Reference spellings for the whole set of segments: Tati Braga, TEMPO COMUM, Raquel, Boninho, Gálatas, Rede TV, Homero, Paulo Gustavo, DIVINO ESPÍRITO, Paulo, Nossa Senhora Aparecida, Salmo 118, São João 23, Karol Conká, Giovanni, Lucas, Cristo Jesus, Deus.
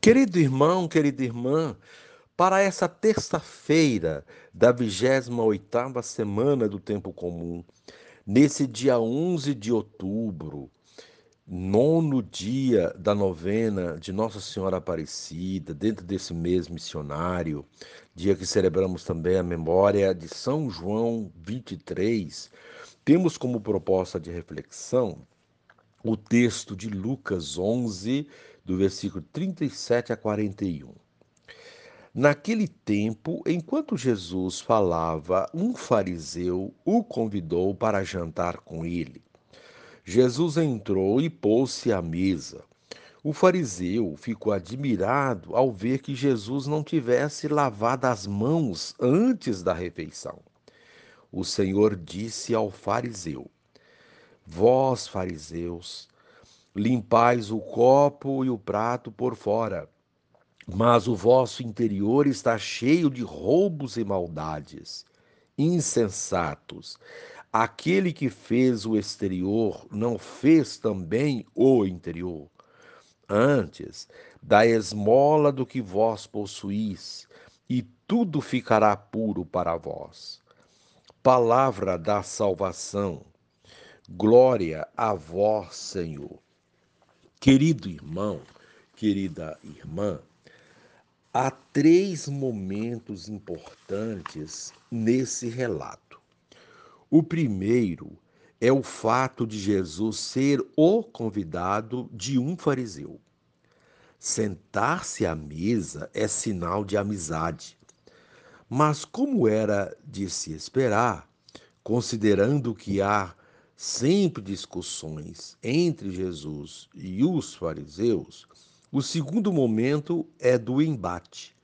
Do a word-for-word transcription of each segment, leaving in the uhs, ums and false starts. Querido irmão, querida irmã, para essa terça-feira da vigésima oitava semana do tempo comum, nesse dia onze de outubro, nono dia da novena de Nossa Senhora Aparecida, dentro desse mês missionário, dia que celebramos também a memória de São João vinte e três, temos como proposta de reflexão o texto de Lucas onze, do versículo trinta e sete a quarenta e um. Naquele tempo, enquanto Jesus falava, um fariseu o convidou para jantar com ele. Jesus entrou e pôs-se à mesa. O fariseu ficou admirado ao ver que Jesus não tivesse lavado as mãos antes da refeição. O Senhor disse ao fariseu: Vós, fariseus, limpais o copo e o prato por fora, mas o vosso interior está cheio de roubos e maldades. Insensatos! Aquele que fez o exterior não fez também o interior. Antes, dai esmola do que vós possuís, e tudo ficará puro para vós. Palavra da salvação. Glória a vós, Senhor. Querido irmão, querida irmã, há três momentos importantes nesse relato. O primeiro é o fato de Jesus ser o convidado de um fariseu. Sentar-se à mesa é sinal de amizade. Mas como era de se esperar, considerando que há sempre discussões entre Jesus e os fariseus, o segundo momento é do embate.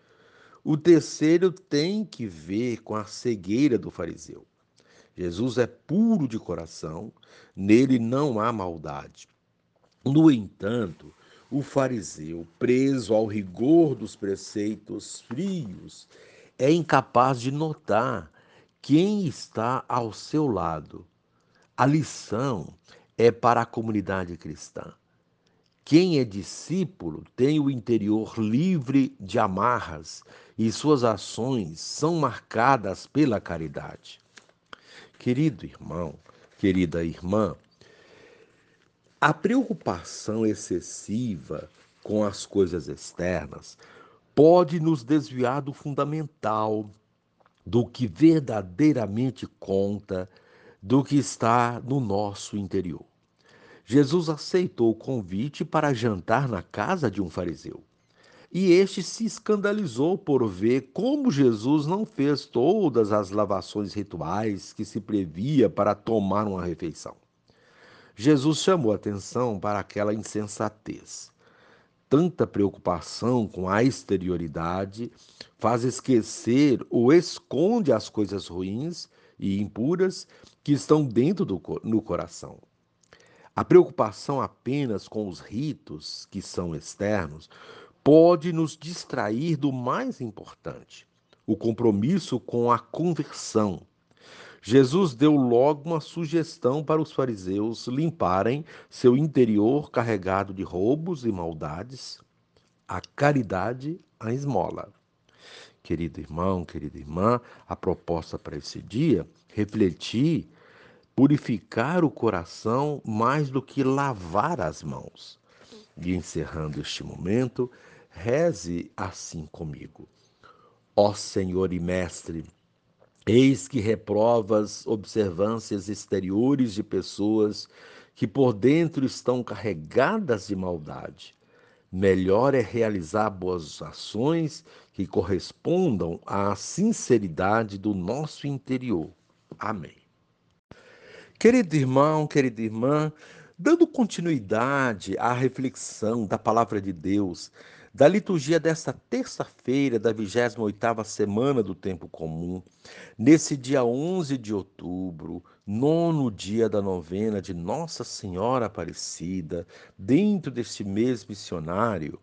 O terceiro tem que ver com a cegueira do fariseu. Jesus é puro de coração, nele não há maldade. No entanto, o fariseu, preso ao rigor dos preceitos frios, é incapaz de notar quem está ao seu lado. A lição é para a comunidade cristã. Quem é discípulo tem o interior livre de amarras e suas ações são marcadas pela caridade. Querido irmão, querida irmã, a preocupação excessiva com as coisas externas pode nos desviar do fundamental, do que verdadeiramente conta, do que está no nosso interior. Jesus aceitou o convite para jantar na casa de um fariseu. E este se escandalizou por ver como Jesus não fez todas as lavações rituais que se previa para tomar uma refeição. Jesus chamou atenção para aquela insensatez. Tanta preocupação com a exterioridade faz esquecer ou esconde as coisas ruins e impuras que estão dentro do no coração. A preocupação apenas com os ritos que são externos pode nos distrair do mais importante, o compromisso com a conversão. Jesus deu logo uma sugestão para os fariseus limparem seu interior carregado de roubos e maldades, a caridade, a esmola. Querido irmão, querida irmã, a proposta para esse dia, refletir, purificar o coração mais do que lavar as mãos. E encerrando este momento, reze assim comigo. Ó Senhor e Mestre, eis que reprovas observâncias exteriores de pessoas que por dentro estão carregadas de maldade. Melhor é realizar boas ações que correspondam à sinceridade do nosso interior. Amém. Querido irmão, querida irmã, dando continuidade à reflexão da palavra de Deus, da liturgia desta terça-feira da vigésima oitava semana do tempo comum, nesse dia onze de outubro, nono dia da novena de Nossa Senhora Aparecida, dentro deste mês missionário,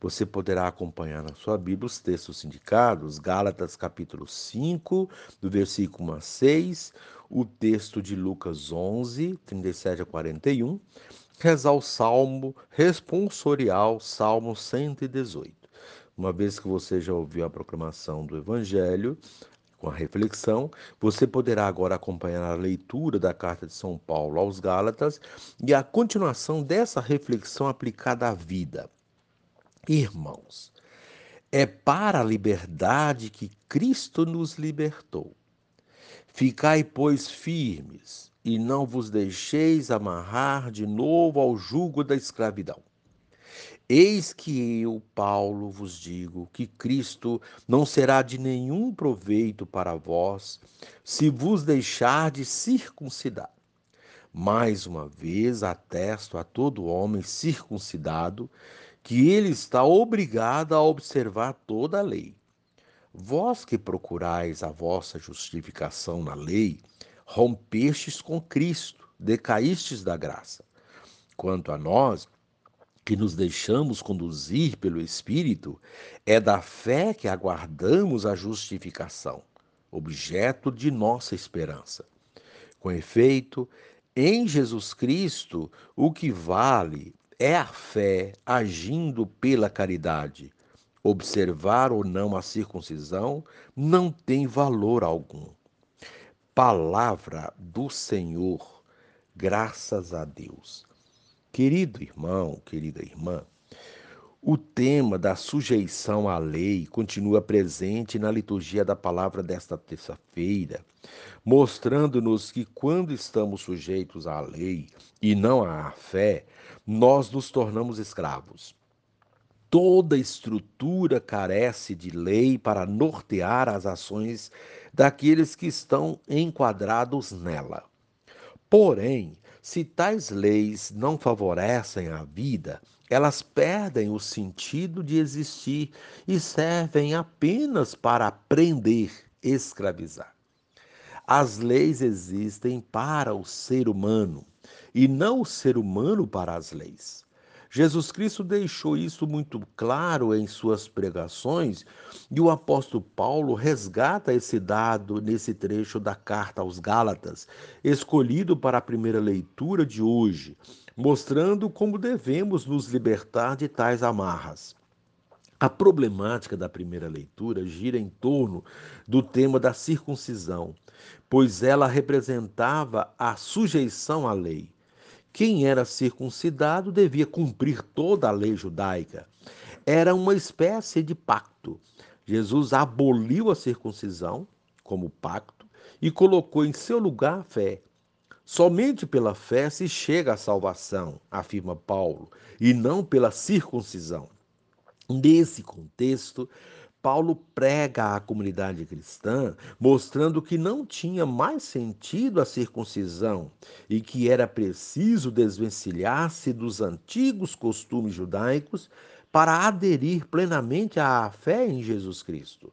você poderá acompanhar na sua Bíblia os textos indicados, Gálatas capítulo cinco, do versículo um a seis, o texto de Lucas onze, trinta e sete a quarenta e um, rezar o Salmo responsorial, Salmo cento e dezoito. Uma vez que você já ouviu a proclamação do Evangelho, com a reflexão, você poderá agora acompanhar a leitura da Carta de São Paulo aos Gálatas e a continuação dessa reflexão aplicada à vida. Irmãos, é para a liberdade que Cristo nos libertou. Ficai, pois, firmes e não vos deixeis amarrar de novo ao jugo da escravidão. Eis que eu, Paulo, vos digo que Cristo não será de nenhum proveito para vós, se vos deixar de circuncidar. Mais uma vez atesto a todo homem circuncidado que ele está obrigado a observar toda a lei. Vós que procurais a vossa justificação na lei, rompestes com Cristo, decaístes da graça. Quanto a nós, que nos deixamos conduzir pelo Espírito, é da fé que aguardamos a justificação, objeto de nossa esperança. Com efeito, em Jesus Cristo, o que vale é a fé agindo pela caridade. Observar ou não a circuncisão não tem valor algum. Palavra do Senhor, graças a Deus. Querido irmão, querida irmã, o tema da sujeição à lei continua presente na liturgia da palavra desta terça-feira, mostrando-nos que quando estamos sujeitos à lei e não à fé, nós nos tornamos escravos. Toda estrutura carece de lei para nortear as ações daqueles que estão enquadrados nela. Porém, se tais leis não favorecem a vida, elas perdem o sentido de existir e servem apenas para prender, escravizar. As leis existem para o ser humano e não o ser humano para as leis. Jesus Cristo deixou isso muito claro em suas pregações e o apóstolo Paulo resgata esse dado nesse trecho da carta aos Gálatas, escolhido para a primeira leitura de hoje, mostrando como devemos nos libertar de tais amarras. A problemática da primeira leitura gira em torno do tema da circuncisão, pois ela representava a sujeição à lei. Quem era circuncidado devia cumprir toda a lei judaica. Era uma espécie de pacto. Jesus aboliu a circuncisão como pacto e colocou em seu lugar a fé. Somente pela fé se chega à salvação, afirma Paulo, e não pela circuncisão. Nesse contexto, Paulo prega à comunidade cristã, mostrando que não tinha mais sentido a circuncisão e que era preciso desvencilhar-se dos antigos costumes judaicos para aderir plenamente à fé em Jesus Cristo.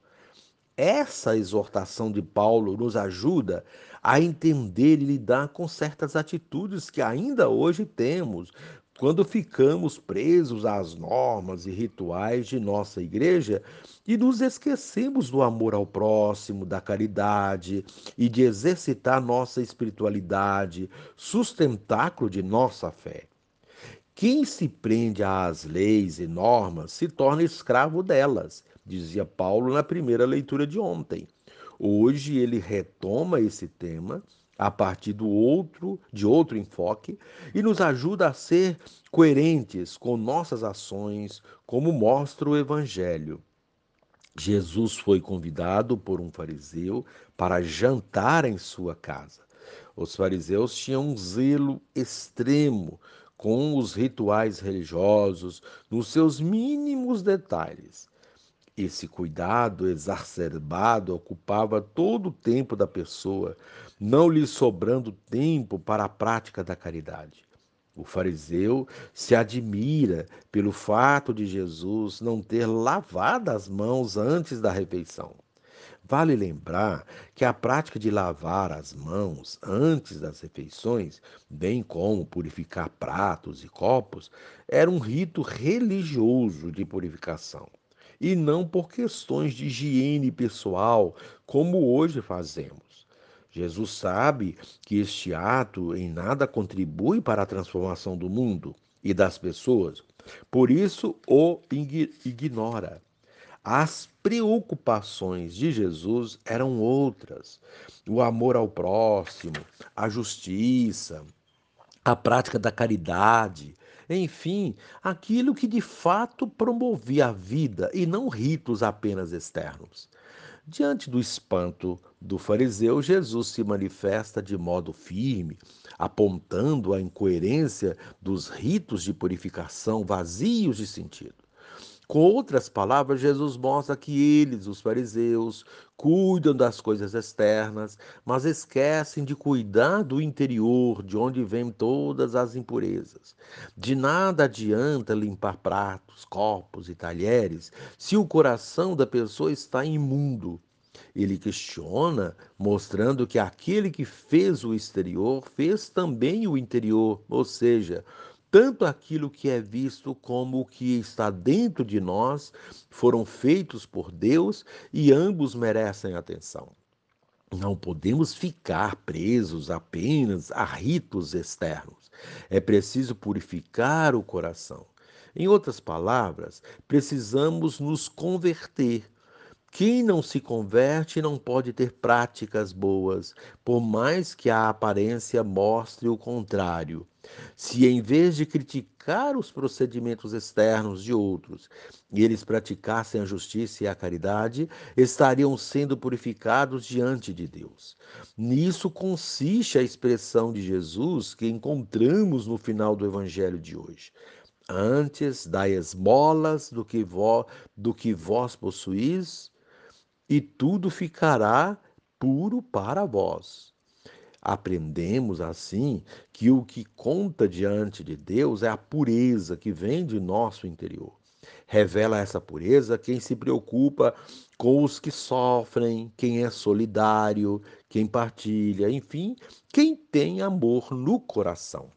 Essa exortação de Paulo nos ajuda a entender e lidar com certas atitudes que ainda hoje temos, quando ficamos presos às normas e rituais de nossa igreja e nos esquecemos do amor ao próximo, da caridade e de exercitar nossa espiritualidade, sustentáculo de nossa fé. Quem se prende às leis e normas se torna escravo delas, dizia Paulo na primeira leitura de ontem. Hoje ele retoma esse tema a partir do outro, de outro enfoque, e nos ajuda a ser coerentes com nossas ações, como mostra o Evangelho. Jesus foi convidado por um fariseu para jantar em sua casa. Os fariseus tinham um zelo extremo com os rituais religiosos, nos seus mínimos detalhes. Esse cuidado exacerbado ocupava todo o tempo da pessoa, não lhe sobrando tempo para a prática da caridade. O fariseu se admira pelo fato de Jesus não ter lavado as mãos antes da refeição. Vale lembrar que a prática de lavar as mãos antes das refeições, bem como purificar pratos e copos, era um rito religioso de purificação, e não por questões de higiene pessoal, como hoje fazemos. Jesus sabe que este ato em nada contribui para a transformação do mundo e das pessoas, por isso o ignora. As preocupações de Jesus eram outras: o amor ao próximo, a justiça, a prática da caridade, enfim, aquilo que de fato promovia a vida e não ritos apenas externos. Diante do espanto do fariseu, Jesus se manifesta de modo firme, apontando a incoerência dos ritos de purificação vazios de sentido. Com outras palavras, Jesus mostra que eles, os fariseus, cuidam das coisas externas, mas esquecem de cuidar do interior, de onde vêm todas as impurezas. De nada adianta limpar pratos, copos e talheres se o coração da pessoa está imundo. Ele questiona, mostrando que aquele que fez o exterior, fez também o interior, ou seja, tanto aquilo que é visto como o que está dentro de nós foram feitos por Deus e ambos merecem atenção. Não podemos ficar presos apenas a ritos externos. É preciso purificar o coração. Em outras palavras, precisamos nos converter. Quem não se converte não pode ter práticas boas, por mais que a aparência mostre o contrário. Se em vez de criticar os procedimentos externos de outros, eles praticassem a justiça e a caridade, estariam sendo purificados diante de Deus. Nisso consiste a expressão de Jesus que encontramos no final do Evangelho de hoje. Antes, dai esmolas do que vós, do que vós possuís, e tudo ficará puro para vós. Aprendemos assim que o que conta diante de Deus é a pureza que vem de nosso interior. Revela essa pureza quem se preocupa com os que sofrem, quem é solidário, quem partilha, enfim, quem tem amor no coração.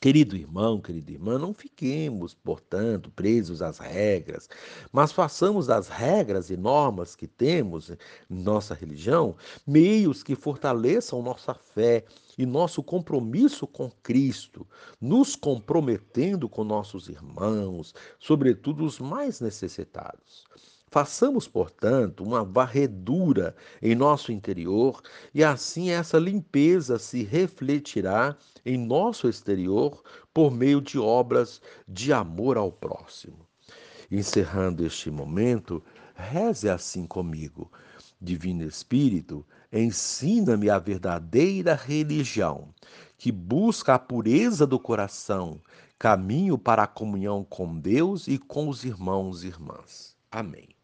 Querido irmão, querida irmã, não fiquemos, portanto, presos às regras, mas façamos das regras e normas que temos em nossa religião meios que fortaleçam nossa fé e nosso compromisso com Cristo, nos comprometendo com nossos irmãos, sobretudo os mais necessitados. Façamos, portanto, uma varredura em nosso interior e assim essa limpeza se refletirá em nosso exterior por meio de obras de amor ao próximo. Encerrando este momento, reze assim comigo: Divino Espírito, ensina-me a verdadeira religião, que busca a pureza do coração, caminho para a comunhão com Deus e com os irmãos e irmãs. Amém.